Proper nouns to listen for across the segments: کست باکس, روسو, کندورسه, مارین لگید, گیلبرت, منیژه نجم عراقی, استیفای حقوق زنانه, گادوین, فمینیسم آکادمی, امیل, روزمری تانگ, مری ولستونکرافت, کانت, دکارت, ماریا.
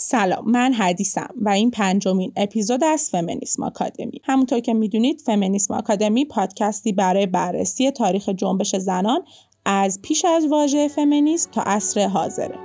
سلام، من حدیثم و این 5مین اپیزود از فمینیسم آکادمی. همونطور که میدونید فمینیسم آکادمی پادکستی برای بررسی تاریخ جنبش زنان از پیش از واژه فمینیسم تا عصر حاضره.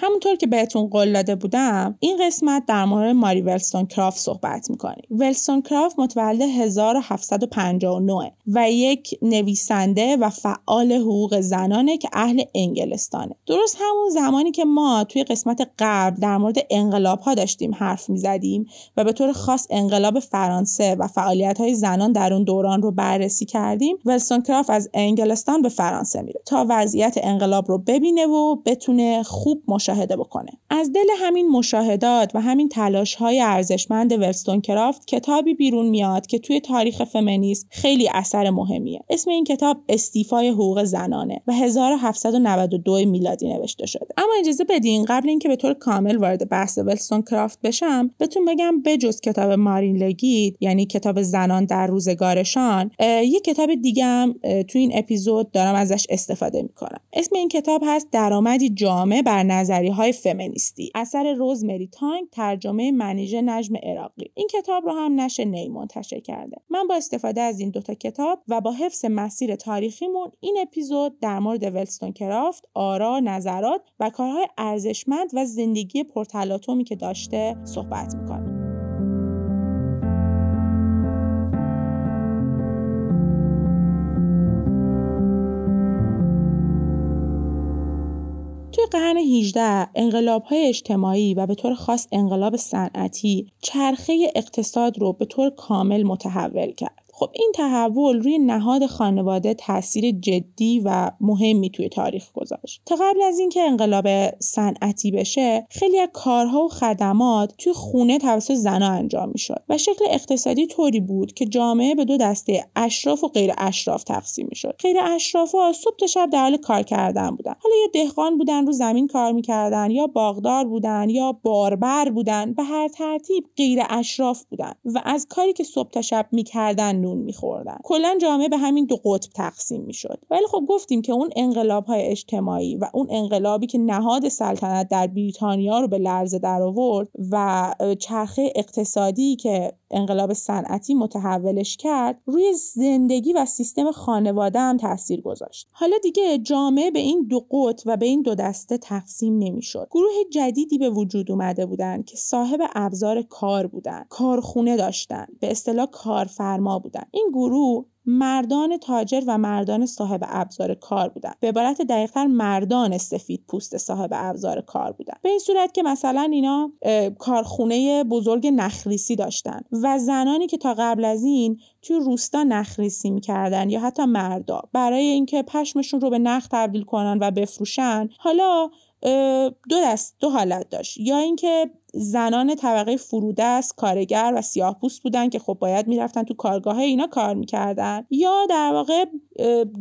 همونطور که بهتون قول داده بودم این قسمت در مورد ماری ولستونکرافت صحبت میکنیم. ولستونکرافت متولد 1759 و یک نویسنده و فعال حقوق زنانه که اهل انگلستانه. درست همون زمانی که ما توی قسمت قبل در مورد انقلاب‌ها داشتیم حرف میزدیم و به طور خاص انقلاب فرانسه و فعالیت‌های زنان در اون دوران رو بررسی کردیم، ولستونکرافت از انگلستان به فرانسه میره تا وضعیت انقلاب رو ببینه و بتونه خوب مشاهده بکنه. از دل همین مشاهدات و همین تلاش‌های ارزشمند ولستونکرافت کتابی بیرون میاد که توی تاریخ فمینیسم خیلی اثر مهمیه. اسم این کتاب استیفای حقوق زنانه و 1792 میلادی نوشته شده. اما اجازه بدین قبل اینکه به طور کامل وارد بحث ولستونکرافت بشم بهتون بگم بجز کتاب مارین لگید، یعنی کتاب زنان در روزگارشان، یک کتاب دیگه هم تو این اپیزود دارم ازش استفاده می‌کنم. اسم این کتاب هست درآمدی جامع بر نظریه‌های فمینیستی، اثر روزمری تانگ، ترجمه منیژه نجم عراقی. این کتاب رو هم نشر نی منتشر کرده. من با استفاده از این دوتا کتاب و با حفظ مسیر تاریخیمون این اپیزود در مورد ولستونکرافت، آرا، نظرات و کارهای ارزشمند و زندگی پرتلاطمی که داشته صحبت می‌کنم. توی قرن 18 انقلاب‌های اجتماعی و به طور خاص انقلاب صنعتی چرخه اقتصاد رو به طور کامل متحول کرد. خب این تحول روی نهاد خانواده تأثیر جدی و مهمی توی تاریخ گذاشت. تا قبل از اینکه انقلاب صنعتی بشه، خیلی از کارها و خدمات توی خونه توسط زن‌ها انجام می‌شد و شکل اقتصادی طوری بود که جامعه به دو دسته اشراف و غیر اشراف تقسیم می‌شد. غیر اشراف‌ها صبح تا شب در حال کار کردن بودن. حالا یا دهقان بودن، رو زمین کار می‌کردن، یا باغدار بودن، یا باربر بودن. به هر ترتیب غیر اشراف بودن و از کاری که صبح تا شب می‌کردن می‌خوردن. کلاً جامعه به همین دو قطب تقسیم می‌شد. ولی خب گفتیم که اون انقلاب‌های اجتماعی و اون انقلابی که نهاد سلطنت در بریتانیا رو به لرزه درآورد و چرخه اقتصادی که انقلاب صنعتی متحولش کرد، روی زندگی و سیستم خانواده هم تأثیر گذاشت. حالا دیگه جامعه به این دو قطب و به این دو دسته تقسیم نمی‌شد. گروه جدیدی به وجود اومده بودن که صاحب ابزار کار بودن، کارخونه داشتن، به اصطلاح کارفرما بودن. این گروه مردان تاجر و مردان صاحب ابزار کار بودن. به عبارت دقیقاً مردان سفید پوست صاحب ابزار کار بودن. به این صورت که مثلا اینا کارخونه بزرگ نخریسی داشتن و زنانی که تا قبل از این توی روستا نخریسی می‌کردن یا حتی مردا برای اینکه پشمشون رو به نخ تبدیل کنن و بفروشن، حالا دو حالت داشت. یا اینکه زنان طبقه فروده است، کارگر و سیاه‌پوست بودن که خب باید میرفتن تو کارگاه‌های اینا کار میکردن، یا در واقع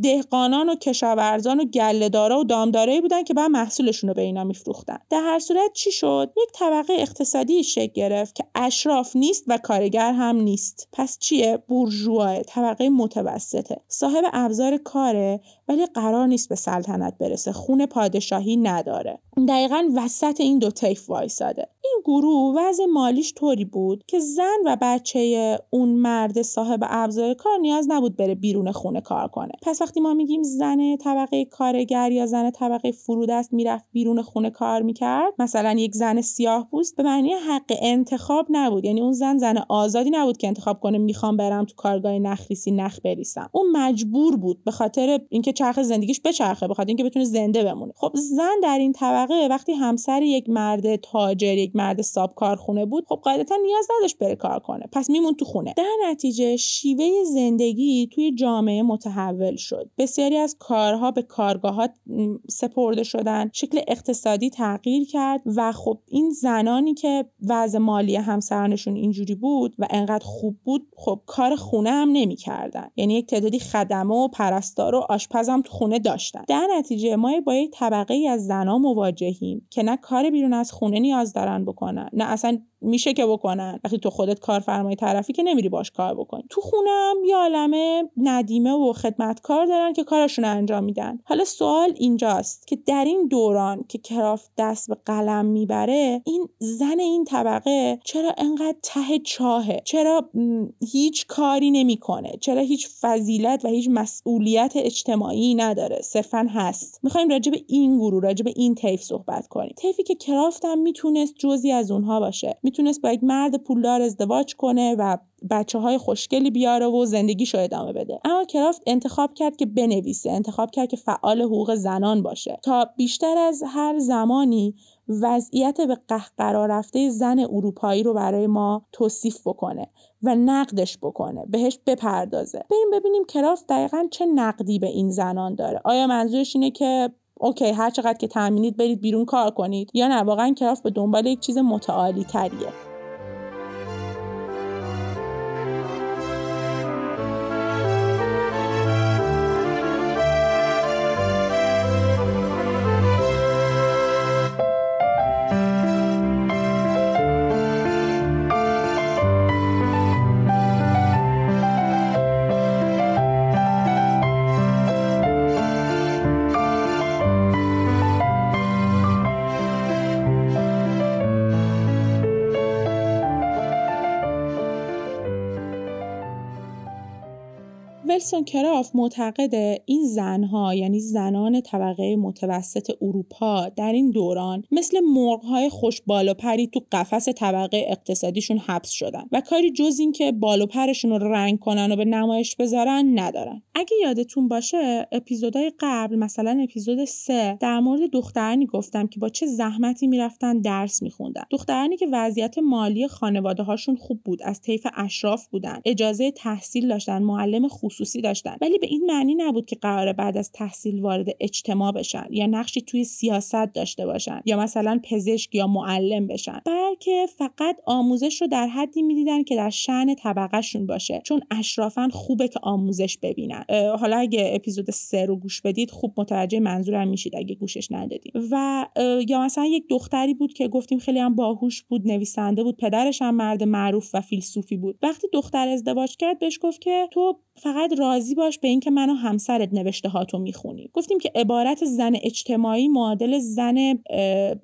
دهقانان و کشاورزان و گله‌دارا و دامدارایی بودن که بعد محصولشون رو به اینا میفروختن. در هر صورت چی شد؟ یک طبقه اقتصادی شکل گرفت که اشراف نیست و کارگر هم نیست. پس چیه؟ بورژواه، طبقه متوسطه، صاحب ابزار کاره ولی قرار نیست به سلطنت برسه، خون پادشاهی نداره. دقیقاً وسط این دو طیف وایساده. این گروه وضع مالیش طوری بود که زن و بچه اون مرد صاحب ابزار کار نیاز نبود بره بیرون خونه کار کنه. پس وقتی ما میگیم زن طبقه کارگر یا زن طبقه فروده است میرفت بیرون خونه کار میکرد، مثلا یک زن سیاه پوست، به معنی حق انتخاب نبود. یعنی اون زن آزادی نبود که انتخاب کنه میخوام برم تو کارگاه نخریسی نخ بریسم. اون مجبور بود به خاطر اینکه چرخ زندگیش بچرخه، به خاطر اینکه بتونه زنده بمونه. خب زن در این طبقه وقتی همسر یک مرد تاجر، یک مرد صاحب کارخونه بود، خب قاعدتا نیاز نداشت بره کار کنه، پس میمون تو خونه. در نتیجه شیوه زندگی توی جامعه متحول شد. بسیاری از کارها به کارگاهات سپرده شدن، شکل اقتصادی تغییر کرد و خب این زنانی که وضع مالی همسرانشون اینجوری بود و انقدر خوب بود، خب کار خونه هم نمی‌کردن. یعنی یک تعدادی خدمه و پرستار و آشپز هم تو خونه داشتن. در نتیجه ما با یک طبقه از زنان مواجهیم که نه کار بیرون از خونه نیاز دارن بکنن، نه اصلا میشه که بکنن. وقتی تو خودت کارفرمای طرفی که نمیری باش کار بکنی. تو خونم یه عالمه ندیمه و خدمتکار دارن که کارشون انجام میدن. حالا سوال اینجاست که در این دوران که کرافت دست به قلم میبره، این زن این طبقه چرا انقدر ته چاهه؟ چرا هیچ کاری نمیکنه؟ چرا هیچ فضیلت و هیچ مسئولیت اجتماعی نداره؟ صرفا هست. میخوایم راجع به این گروه، راجع به این طیف صحبت کنیم. طیفی که کرافت هم میتونست جزئی از اونها باشه. میتونست با یک مرد پولدار ازدواج کنه و بچه های خوشگلی بیاره و زندگیشو ادامه بده. اما کرافت انتخاب کرد که بنویسه، انتخاب کرد که فعال حقوق زنان باشه. تا بیشتر از هر زمانی وضعیت به قهقرا رفته زن اروپایی رو برای ما توصیف بکنه و نقدش بکنه، بهش بپردازه. بریم ببینیم کرافت دقیقاً چه نقدی به این زنان داره. آیا منظورش اینه که اوکی هر چقدر که تأمینید برید بیرون کار کنید، یا نه واقعاً کرافت به دنبال یک چیز متعالی تریه؟ کرافت معتقده این زنها، یعنی زنان طبقه متوسط اروپا در این دوران، مثل مرغ‌های خوش بال و پری تو قفس طبقه اقتصادیشون حبس شدن و کاری جز این که بال و پرشون رو رنگ کنن و به نمایش بذارن ندارن. اگه یادتون باشه اپیزودهای قبل، مثلا اپیزود 3، در مورد دخترانی گفتم که با چه زحمتی میرفتن درس میخوندن. دخترانی که وضعیت مالی خانواده‌هاشون خوب بود، از طیف اشراف بودن، اجازه تحصیل داشتن، معلم خصوصی داشتن، ولی به این معنی نبود که قراره بعد از تحصیل وارد اجتماع بشن یا نقشی توی سیاست داشته باشن یا مثلا پزشک یا معلم بشن، بلکه فقط آموزش رو در حدی میدیدن که در شأن طبقه‌شون باشه، چون اشرافن خوبه که آموزش ببینن. حالا اگه اپیزود 3 رو گوش بدید خوب متوجه منظورم میشید اگه گوشش ندادید. و یا مثلا یک دختری بود که گفتیم خیلی هم باهوش بود، نویسنده بود، پدرش هم مرد معروف و فیلسوفی بود. وقتی دختر ازدواج کرد بهش گفت که تو فقط راضی باش به این که من و همسرت نوشته هاتو میخونیم. گفتیم که عبارت زن اجتماعی معادل زن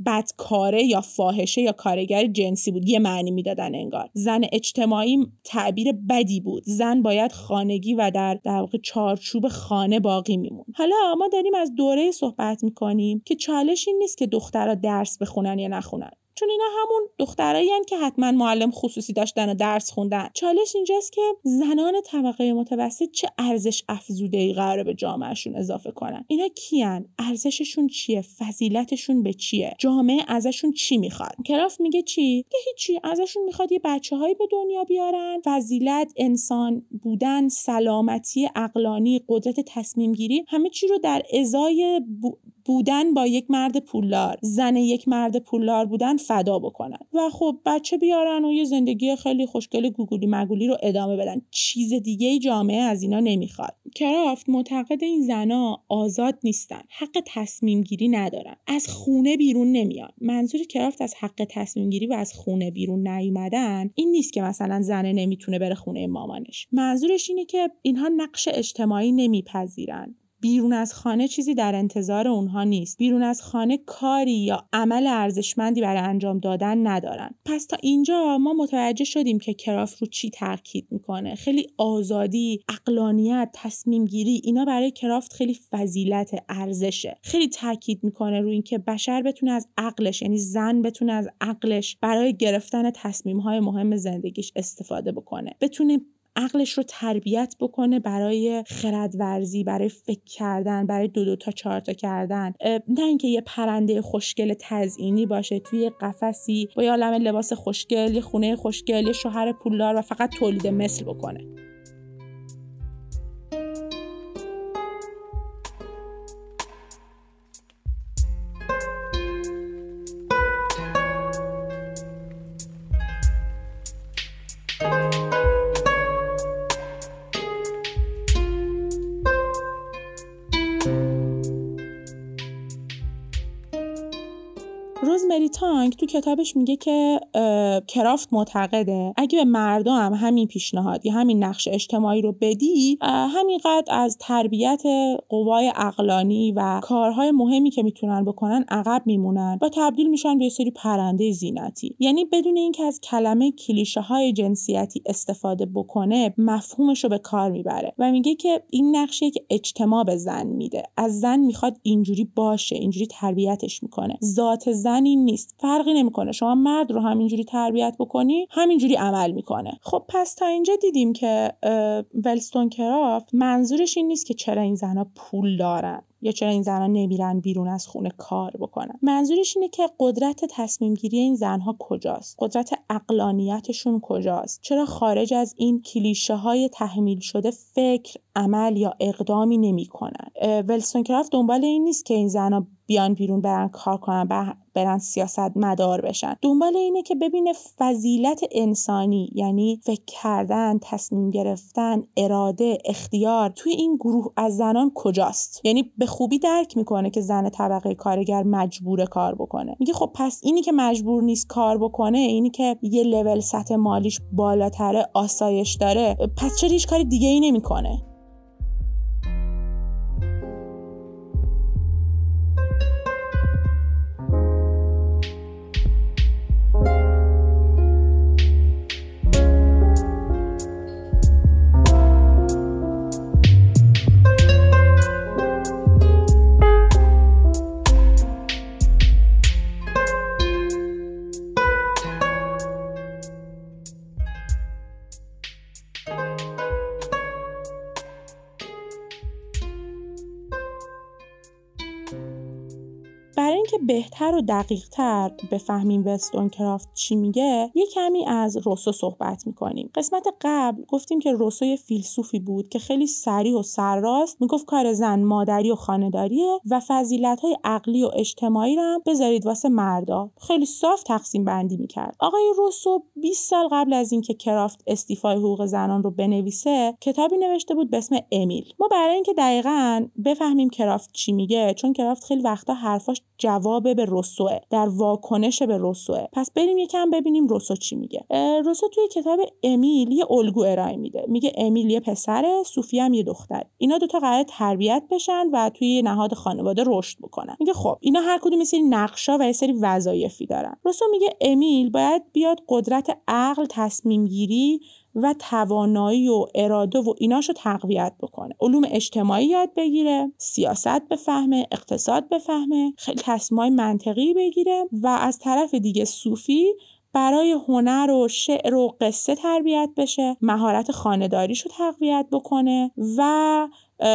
بدکاره یا فاحشه یا کارگر جنسی بود. یه معنی میدادن انگار. زن اجتماعی تعبیر بدی بود. زن باید خانگی و در واقع چارچوب خانه باقی میمون. حالا ما داریم از دوره صحبت میکنیم که چالش این نیست که دخترها درس بخونن یا نخونن، چون اینا همون دخترایی هستن که حتما معلم خصوصی داشتن و درس خوندن. چالش اینجاست که زنان طبقه متوسط چه ارزش افزوده‌ای قراره به جامعهشون اضافه کنن. اینا کیان؟ ارزششون چیه؟ فضیلتشون به چیه؟ جامعه ازشون چی میخواد؟ کرافت میگه چی؟ که هیچی. ازشون میخواد یه بچه‌هایی به دنیا بیارن، فضیلت، انسان بودن، سلامتی عقلانی، قدرت تصمیم گیری، همه چی رو در ازای بودن با یک مرد پولدار، زن یک مرد پولدار بودن فدا بکنن و خب بچه بیارن و یه زندگی خیلی خوشگل گوگولی مگولی رو ادامه بدن. چیز دیگه جامعه از اینا نمیخواد. کرافت معتقد این زنا آزاد نیستن، حق تصمیم گیری ندارن، از خونه بیرون نمیان. منظور کرافت از حق تصمیم گیری و از خونه بیرون نیومدن این نیست که مثلا زنه نمیتونه بره خونه مامانش. منظورش اینه که اینها نقش اجتماعی نمیپذیرن. بیرون از خانه چیزی در انتظار اونها نیست. بیرون از خانه کاری یا عمل ارزشمندی برای انجام دادن ندارن. پس تا اینجا ما متوجه شدیم که کرافت رو چی تاکید میکنه. خیلی آزادی، عقلانیت، تصمیم گیری، اینا برای کرافت خیلی فضیلت، ارزشه. خیلی تاکید میکنه روی اینکه بشر بتونه از عقلش، یعنی زن بتونه از عقلش برای گرفتن تصمیم‌های مهم زندگیش استفاده بکنه. بتونه عقلش رو تربیت بکنه برای خردورزی، برای فکر کردن، برای دوتا چارتا کردن، نه اینکه یه پرنده خوشگل تزیینی باشه توی قفسی با یه عالم لباس خوشگل، یه خونه خوشگل، یه شوهر پولدار و فقط تولید مثل بکنه. تانگ تو کتابش میگه که کرافت معتقده اگه به مردم هم همین پیشنهاد یا همین نقش اجتماعی رو بدی، همینقدر از تربیت قوای عقلانی و کارهای مهمی که میتونن بکنن عقب میمونن و تبدیل میشن به یه سری پرنده زینتی. یعنی بدون اینکه از کلمه کلیشه‌های جنسیتی استفاده بکنه مفهومش رو به کار میبره و میگه که این نقشیه که اجتماع به زن میده. از زن میخواد اینجوری باشه، اینجوری تربیتش میکنه. ذات زن این نیست، فرقی نمیکنه شما مرد رو همینجوری تربیت بکنی همینجوری عمل میکنه. خب پس تا اینجا دیدیم که ولستونکرافت منظورش این نیست که چرا این زنها پول دارن یا چرا این زنها نمیرن بیرون از خونه کار بکنن. منظورش اینه که قدرت تصمیم گیری این زنها کجاست، قدرت عقلانیتشون کجاست، چرا خارج از این کلیشه های تحمیل شده فکر، عمل یا اقدامی نمیکنن. ولستونکرافت دنبال این نیست که این زنها بیان بیرون برن کار کنن، برن سیاست مدار بشن. دنبال اینه که ببینه فضیلت انسانی، یعنی فکر کردن، تصمیم گرفتن، اراده، اختیار توی این گروه از زنان کجاست. یعنی به خوبی درک میکنه که زن طبقه کارگر مجبور کار بکنه. میگه خب پس اینی که مجبور نیست کار بکنه، اینی که یه لول سطح مالیش بالاتره، آسایش داره، پس چرا هیچ کار دیگه‌ای نمیکنه؟ بهتر و دقیق تر بفهمیم ولستونکرافت چی میگه، یه کمی از روسو صحبت میکنیم. قسمت قبل گفتیم که روسو یه فیلسوفی بود که خیلی صریح و سرراست میگفت کار زن مادری و خانه‌داریه و فضیلت‌های عقلی و اجتماعی رو بذارید واسه مردا. خیلی صاف تقسیم بندی میکرد. آقای روسو 20 سال قبل از اینکه کرافت استیفای حقوق زنان رو بنویسه، کتابی نوشته بود به اسم امیل. ما برای اینکه دقیقاً بفهمیم کرافت چی میگه، چون کرافت خیلی وقتا حرفاش جواب به روسوه، در واکنش به روسوه. پس بریم یکم ببینیم روسو چی میگه. روسو توی کتاب امیل یه الگو ارائه میده. میگه امیل یه پسره، سوفیه هم یه دختر. اینا دوتا قراره تربیت بشن و توی نهاد خانواده رشد بکنن. میگه خب اینا هر کدوم یه سری نقشا و یه سری وظایفی دارن. روسو میگه امیل باید بیاد قدرت عقل، تصمیم گیری و توانایی و اراده و ایناشو تقویت بکنه، علوم اجتماعی یاد بگیره، سیاست بفهمه، اقتصاد بفهمه، خیلی تصمیمای منطقی بگیره و از طرف دیگه صوفی برای هنر و شعر و قصه تربیت بشه، مهارت خانه‌داریشو تقویت بکنه و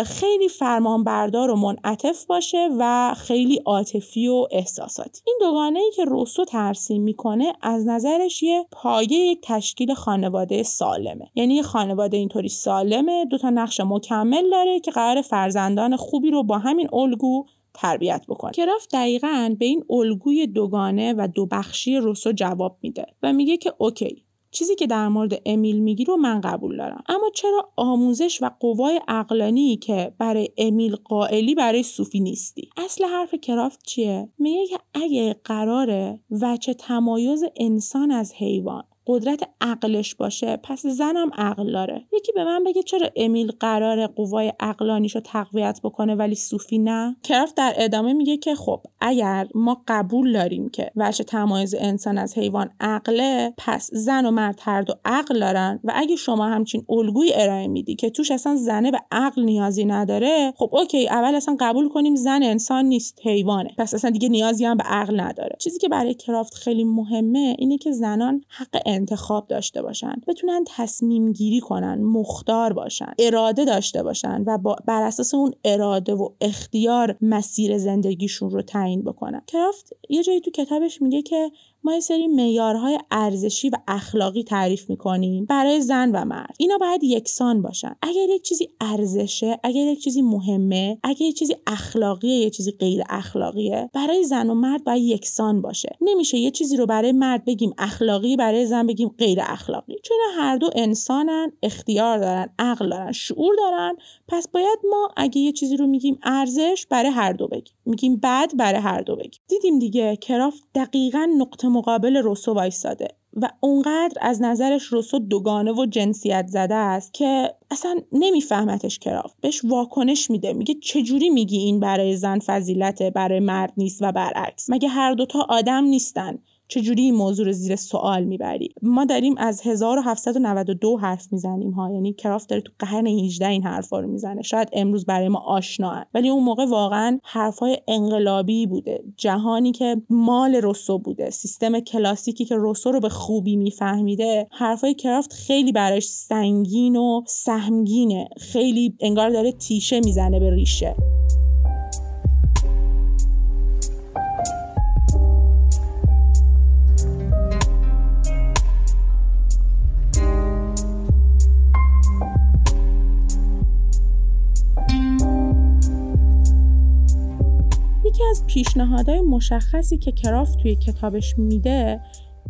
خیلی فرمانبردار و منعطف باشه و خیلی عاطفی و احساساتی. این دوگانه‌ای که روسو ترسیم میکنه از نظرش یه پایه یک تشکیل خانواده سالمه. یعنی یه خانواده اینطوری سالمه، دوتا نقش مکمل داره که قرار فرزندان خوبی رو با همین الگو تربیت بکنه. کرافت دقیقاً به این الگوی دوگانه و دو بخشی روسو جواب میده و میگه که اوکی، چیزی که در مورد امیل میگی رو من قبول دارم، اما چرا آموزش و قوای عقلانی که برای امیل قائلی برای صوفی نیستی؟ اصل حرف کرافت چیه؟ میگه که اگه قراره وجه تمایز انسان از حیوان قدرت عقلش باشه، پس زنم عقل داره. یکی به من بگه چرا امیل قراره قوای عقلانیشو تقویت بکنه ولی صوفی نه؟ کرافت در ادامه میگه که خب اگر ما قبول داریم که وجه تمایز انسان از حیوان عقله، پس زن و مرد هر دو عقل دارن و اگه شما همچین الگوی ارائه میدی که توش اصلا زنه به عقل نیازی نداره، خب اوکی، اول اصلا قبول کنیم زن انسان نیست، حیوانه، پس اصلا دیگه نیازی هم به عقل نداره. چیزی که برای کرافت خیلی مهمه اینه که زنان حق انتخاب داشته باشن، بتونن تصمیم گیری کنن، مختار باشن، اراده داشته باشن و بر اساس اون اراده و اختیار مسیر زندگیشون رو تعیین بکنن. کرافت یه جایی تو کتابش میگه که ما یه سری معیارهای ارزشی و اخلاقی تعریف می‌کنیم برای زن و مرد. اینا باید یکسان باشن. اگر یک چیزی ارزشه، اگر یک چیزی مهمه، اگر یک چیزی اخلاقیه، یک چیزی غیر اخلاقیه، برای زن و مرد باید یکسان باشه. نمیشه یه چیزی رو برای مرد بگیم اخلاقی، برای زن بگیم غیر اخلاقی. چون هر دو انسانن، اختیار دارن، عقل دارن، شعور دارن. پس باید ما اگه یه چیزی رو میگیم ارزش، برای هر دو بگیم. میگیم بد، برای هر دو بگیم. دیدیم دیگه کرافت دقیقاً نقطه مقابل روسو وایساده و اونقدر از نظرش روسو دوگانه و جنسیت زده است که اصلا نمیفهمتش کرافت. بهش واکنش میده، میگه چجوری میگی این برای زن فضیلته برای مرد نیست و برعکس؟ مگه هر دوتا آدم نیستن؟ چجوری این موضوع رو زیر سوال میبری؟ ما داریم از 1792 حرف میزنیم ها، یعنی کرافت داره تو قرن 18 این حرفا رو میزنه. شاید امروز برای ما آشناست، ولی اون موقع واقعا حرفای انقلابی بوده. جهانی که مال روسو بوده، سیستم کلاسیکی که روسو رو به خوبی میفهمیده، حرفای کرافت خیلی براش سنگین و سهمگینه، خیلی انگار داره تیشه میزنه به ریشه. یکی از پیشنهادهای مشخصی که کرافت توی کتابش میده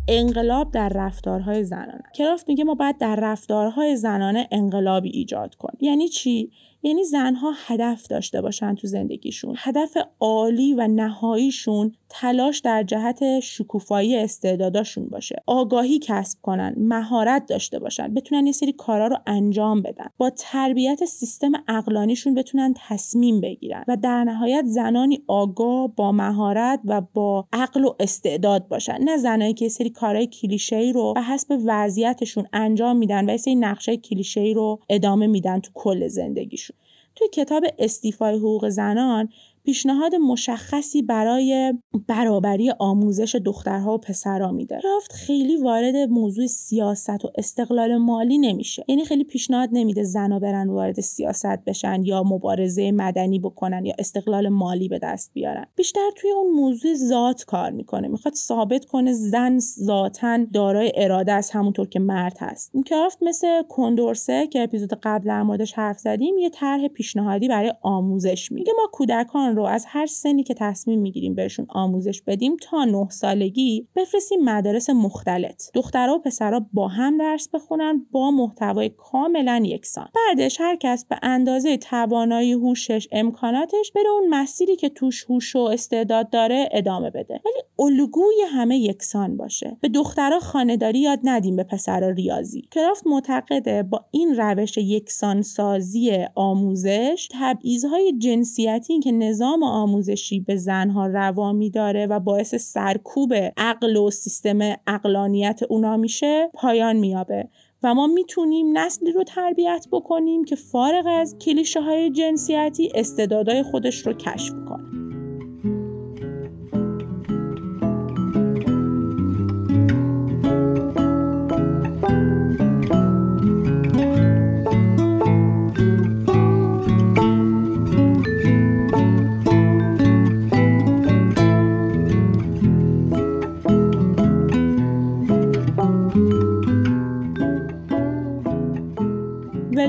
انقلاب در رفتارهای زنانه. کرافت میگه ما باید در رفتارهای زنانه انقلابی ایجاد کنیم. یعنی چی؟ یعنی زنها هدف داشته باشن تو زندگیشون. هدف عالی و نهاییشون تلاش در جهت شکوفایی استعداداشون باشه. آگاهی کسب کنن، مهارت داشته باشن، بتونن یه سری کارا رو انجام بدن. با تربیت سیستم عقلانیشون بتونن تصمیم بگیرن و در نهایت زنانی آگاه، با مهارت و با عقل و استعداد باشن. نه زنایی که یه سری کارهای کلیشه‌ای رو به حسب وضعیتشون انجام میدن و یه سری نقشه کلیشه‌ای رو ادامه میدن تو کل زندگیشون. توی کتاب استیفای حقوق زنان پیشنهاد مشخصی برای برابری آموزش دخترها و پسرها میده. کرافت خیلی وارد موضوع سیاست و استقلال مالی نمیشه. یعنی خیلی پیشنهاد نمیده زنا برن وارد سیاست بشن یا مبارزه مدنی بکنن یا استقلال مالی به دست بیارن. بیشتر توی اون موضوع ذات کار میکنه. میخواد ثابت کنه زن ذاتاً دارای اراده است، همونطور که مرد هست. کرافت مثل کندورسه که اپیزود قبل در موردش حرف زدیم، یه طرح پیشنهادی برای آموزش میده. ما کودکان رو از هر سنی که تصمیم میگیریم بهشون آموزش بدیم تا 9 سالگی بفرستیم مدارس مختلط. دخترها و پسرها با هم درس بخونن با محتوای کاملا یکسان. بعدش هر کس به اندازه توانایی، هوشش، امکاناتش بره اون مسیری که توش هوش و استعداد داره ادامه بده، ولی الگوی همه یکسان باشه. به دخترها خانه‌داری یاد ندیم، به پسرها ریاضی. کرافت معتقده با این روش یکسان سازی آموزش، تبعیض‌های جنسیتی که نظام آموزشی به زنها روا می‌داره و باعث سرکوب عقل و سیستم عقلانیت اونا میشه پایان میابه و ما میتونیم نسلی رو تربیت بکنیم که فارغ از کلیشه‌های جنسیتی استعدادهای خودش رو کشف کنه.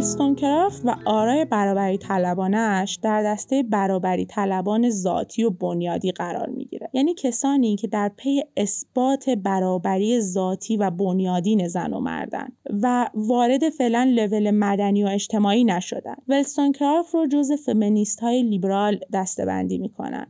ولستونکرافت و آرای برابری طلبانش در دسته برابری طلبان ذاتی و بنیادی قرار میگیره. یعنی کسانی که در پی اثبات برابری ذاتی و بنیادین زن و مردن و وارد فعلا لول مدنی و اجتماعی نشدن. ولستونکرافت رو جزو فمینیست های لیبرال دسته‌بندی میکنن.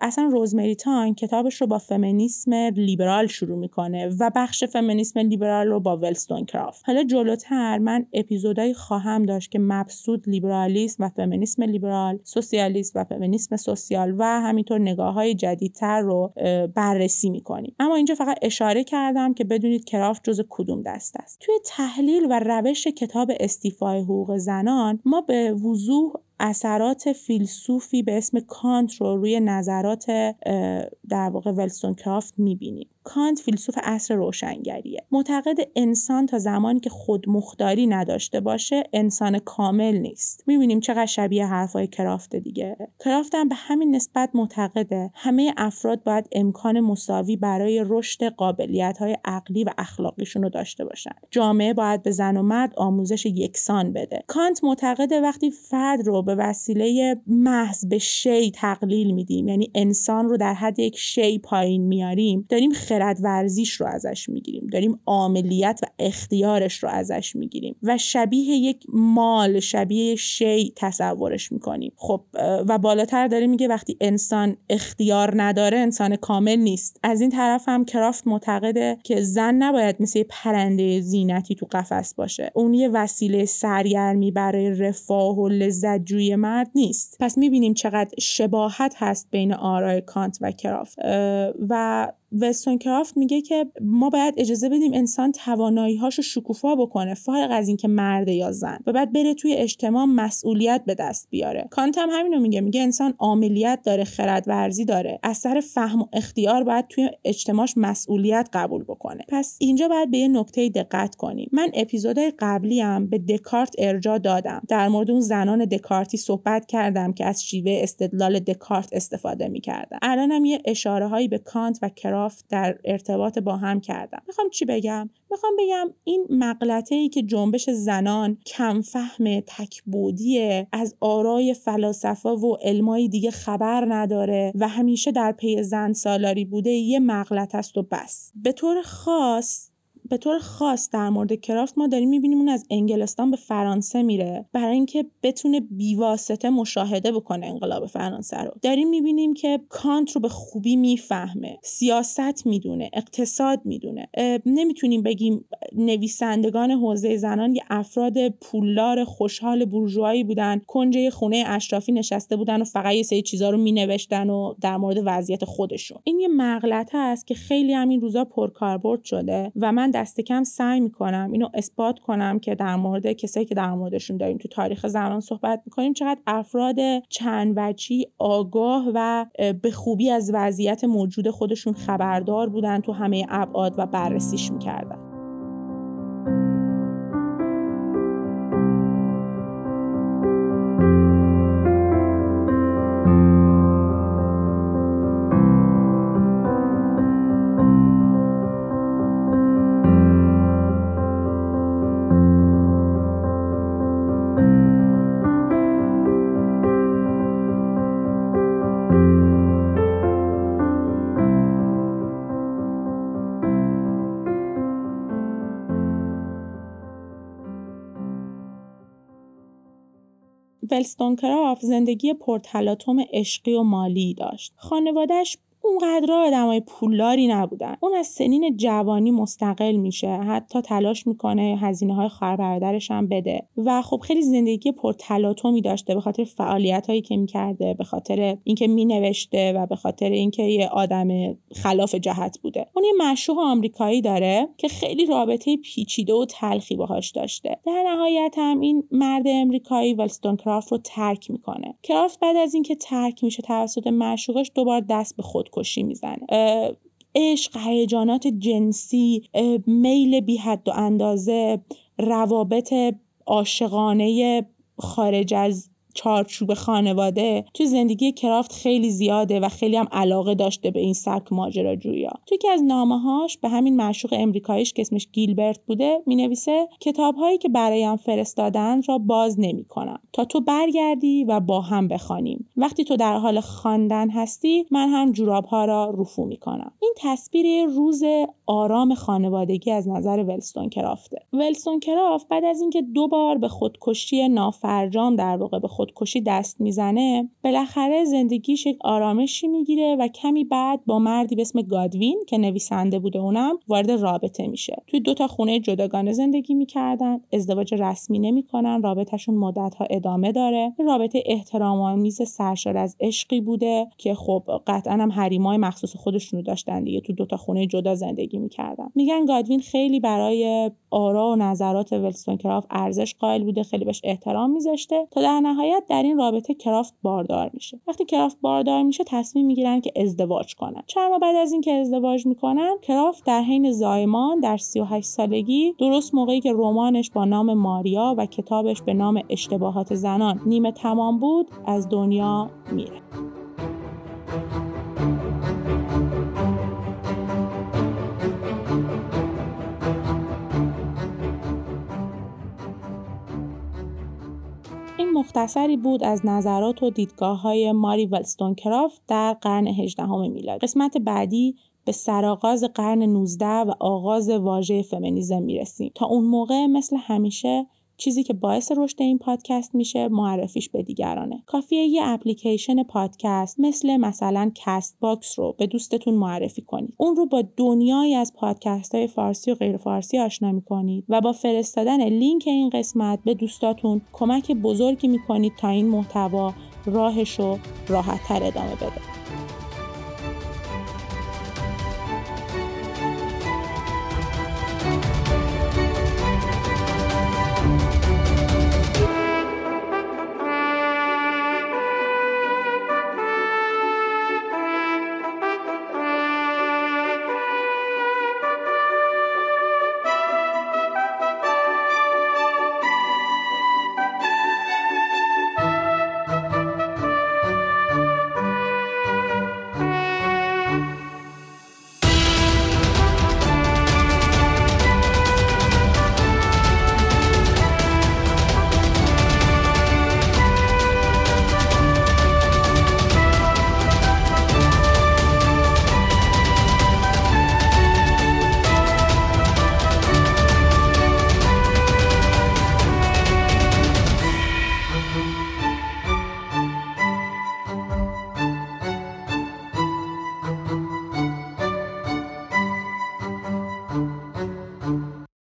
اصلا روزمری تانگ کتابش رو با فمینیسم لیبرال شروع میکنه و بخش فمینیسم لیبرال رو با ولستونکرافت. حالا جلوتر من اپیزودای خواهم داشت که مبسوط لیبرالیسم و فمینیسم لیبرال، سوسیالیسم و فمینیسم سوسیال و همینطور نگاه‌های جدیدتر رو بررسی می‌کنیم. اما اینجا فقط اشاره کردم که بدونید کرافت جزء کدوم دسته است. توی تحلیل و روش کتاب استیفای حقوق زنان ما به وضوح اثرات فیلسوفی به اسم کانت رو روی نظرات در واقع ولستونکرافت میبینیم. کانت فیلسوف عصر روشنگریه، معتقد انسان تا زمانی که خودمختاری نداشته باشه انسان کامل نیست. میبینیم چقدر شبیه حرفای کرافت دیگه. کرافت هم به همین نسبت معتقده همه افراد باید امکان مساوی برای رشد قابلیت‌های عقلی و اخلاقیشون رو داشته باشن. جامعه باید به زن و مرد آموزش یکسان بده. کانت معتقده وقتی فرد رو به وسیله محض به شی تقلیل میدیم، یعنی انسان رو در حد یک شی پایین میاریم، داریم خردورزیش رو ازش میگیریم، داریم عاملیت و اختیارش رو ازش میگیریم و شبیه یک مال، شبیه شی تصورش میکنیم. خب و بالاتر داره میگه وقتی انسان اختیار نداره انسان کامل نیست. از این طرف هم کرافت معتقده که زن نباید مثل پرنده زینتی تو قفس باشه، اون یه وسیله سرگرمی برای رفاه و لذت جوی مرد نیست. پس میبینیم چقدر شباهت هست بین آرای کانت و کرافت. و ولستونکرافت میگه که ما باید اجازه بدیم انسان توانایی‌هاشو شکوفا بکنه، فارغ از اینکه مرد یا زن، و بعد بره توی اجتماع مسئولیت به دست بیاره. کانت هم همینو میگه، میگه انسان عاملیت داره، خردورزی داره، از سر فهم و اختیار باید توی اجتماعش مسئولیت قبول بکنه. پس اینجا باید به یه نکته دقت کنیم. من اپیزودهای قبلیام به دکارت ارجاع دادم، در مورد اون زنان دکارتی صحبت کردم که از شیوه استدلال دکارت استفاده می‌کردن. الانم یه اشاره‌هایی به کانت و در ارتباط با هم کردم. میخوام چی بگم؟ میخوام بگم این مغلطه‌ای که جنبش زنان کم فهم، تکبودیه، از آرای فلاسفه و علمای دیگه خبر نداره و همیشه در پی زن سالاری بوده، یه مغلطه است و بس. به طور خاص در مورد کرافت ما داریم میبینیم اون از انگلستان به فرانسه میره برای اینکه بتونه بیواسطه مشاهده بکنه انقلاب فرانسه رو. داریم میبینیم که کانت رو به خوبی میفهمه، سیاست میدونه، اقتصاد میدونه. نمیتونیم بگیم نویسندگان حوزه زنان یه افراد پولدار خوشحال بورژوایی بودن، کنج خونه اشرافی نشسته بودن و فقط یه سری چیزا رو مینوشتن و در مورد وضعیت خودشون. این یه مغلطه است که خیلی همین روزا پرکاربرد شده و من دست کم سعی میکنم اینو اثبات کنم که در مورد کسایی که در موردشون داریم تو تاریخ زنان صحبت میکنیم چقدر افراد چند وجهی آگاه و به خوبی از وضعیت موجود خودشون خبردار بودن، تو همه ابعاد و بررسیش میکردن. ولستونکرافت زندگی پرتلاطم عشقی و مالی داشت. خانواده‌اش اونقدر آدمای پولداری نبودن. اون از سنین جوانی مستقل میشه، حتی تلاش میکنه هزینه‌های خواهر برادرش هم بده و خب خیلی زندگی پرتلاطمی داشته به خاطر فعالیتایی که میکرده، به خاطر اینکه مینوشته و به خاطر اینکه یه آدم خلاف جهت بوده. اون یه معشوق آمریکایی داره که خیلی رابطه پیچیده و تلخی باهاش داشته. در نهایت هم این مرد آمریکایی ولستونکرافت رو ترک میکنه. کرافت بعد از اینکه ترک میشه توسط معشوقش دوباره دست به خود کشی میزنه. عشق، هیجانات جنسی، میل بی حد و اندازه، روابط عاشقانه خارج از چارچوب خانواده تو زندگی کرافت خیلی زیاده و خیلی هم علاقه داشته به این سبک ماجراجویی. تو یکی از نامه‌هاش به همین معشوق آمریکاییش که اسمش گیلبرت بوده مینویسه کتاب‌هایی که برایم فرستادند را باز نمی‌کنم تا تو برگردی و با هم بخوانیم. وقتی تو در حال خواندن هستی من هم جوراب‌ها را رفو می‌کنم. این تصویر روز آرام خانوادگی از نظر ولستونکرافته. ولستونکرافت بعد از اینکه دو بار به خودکشی نافرجام در واقع به خودکشی دست میزنه، بالاخره زندگیش یک آرامشی میگیره و کمی بعد با مردی به اسم گادوین که نویسنده بوده اونم وارد رابطه میشه. توی دوتا خونه جداگانه زندگی میکردن، ازدواج رسمی نمیکنن، رابطهشون مدتها ادامه داره. رابطه احترام‌آمیز سرشار از عشقی بوده که خب قطعاً هم حریمای مخصوص خودشونو داشتن دیگه، تو دوتا خونه جدا زندگی میکردن. میگن گادوین خیلی برای آرا و نظرات ولستونکرافت ارزش قائل بوده، خیلی بهش احترام میذاشته تا در نهایت شاید در این رابطه کرافت باردار میشه. وقتی کرافت باردار میشه تصمیم میگیرن که ازدواج کنن. چند ماه بعد از اینکه ازدواج میکنن، کرافت در حین زایمان در 38 سالگی، درست موقعی که رمانش با نام ماریا و کتابش به نام اشتباهات زنان نیمه تمام بود، از دنیا میره. مختصری بود از نظرات و دیدگاه‌های ماری ولستونکرافت در قرن 18 میلادی. قسمت بعدی به سرآغاز قرن 19 و آغاز واژه فمینیسم میرسیم. تا اون موقع مثل همیشه چیزی که باعث رشد این پادکست میشه معرفیش به دیگرانه. کافیه یه اپلیکیشن پادکست مثلا کست باکس رو به دوستتون معرفی کنید. اون رو با دنیای از پادکست‌های فارسی و غیر فارسی آشنا می‌کنید و با فرستادن لینک این قسمت به دوستاتون کمک بزرگی می‌کنید تا این محتوا راهش رو راحت‌تر ادامه بده.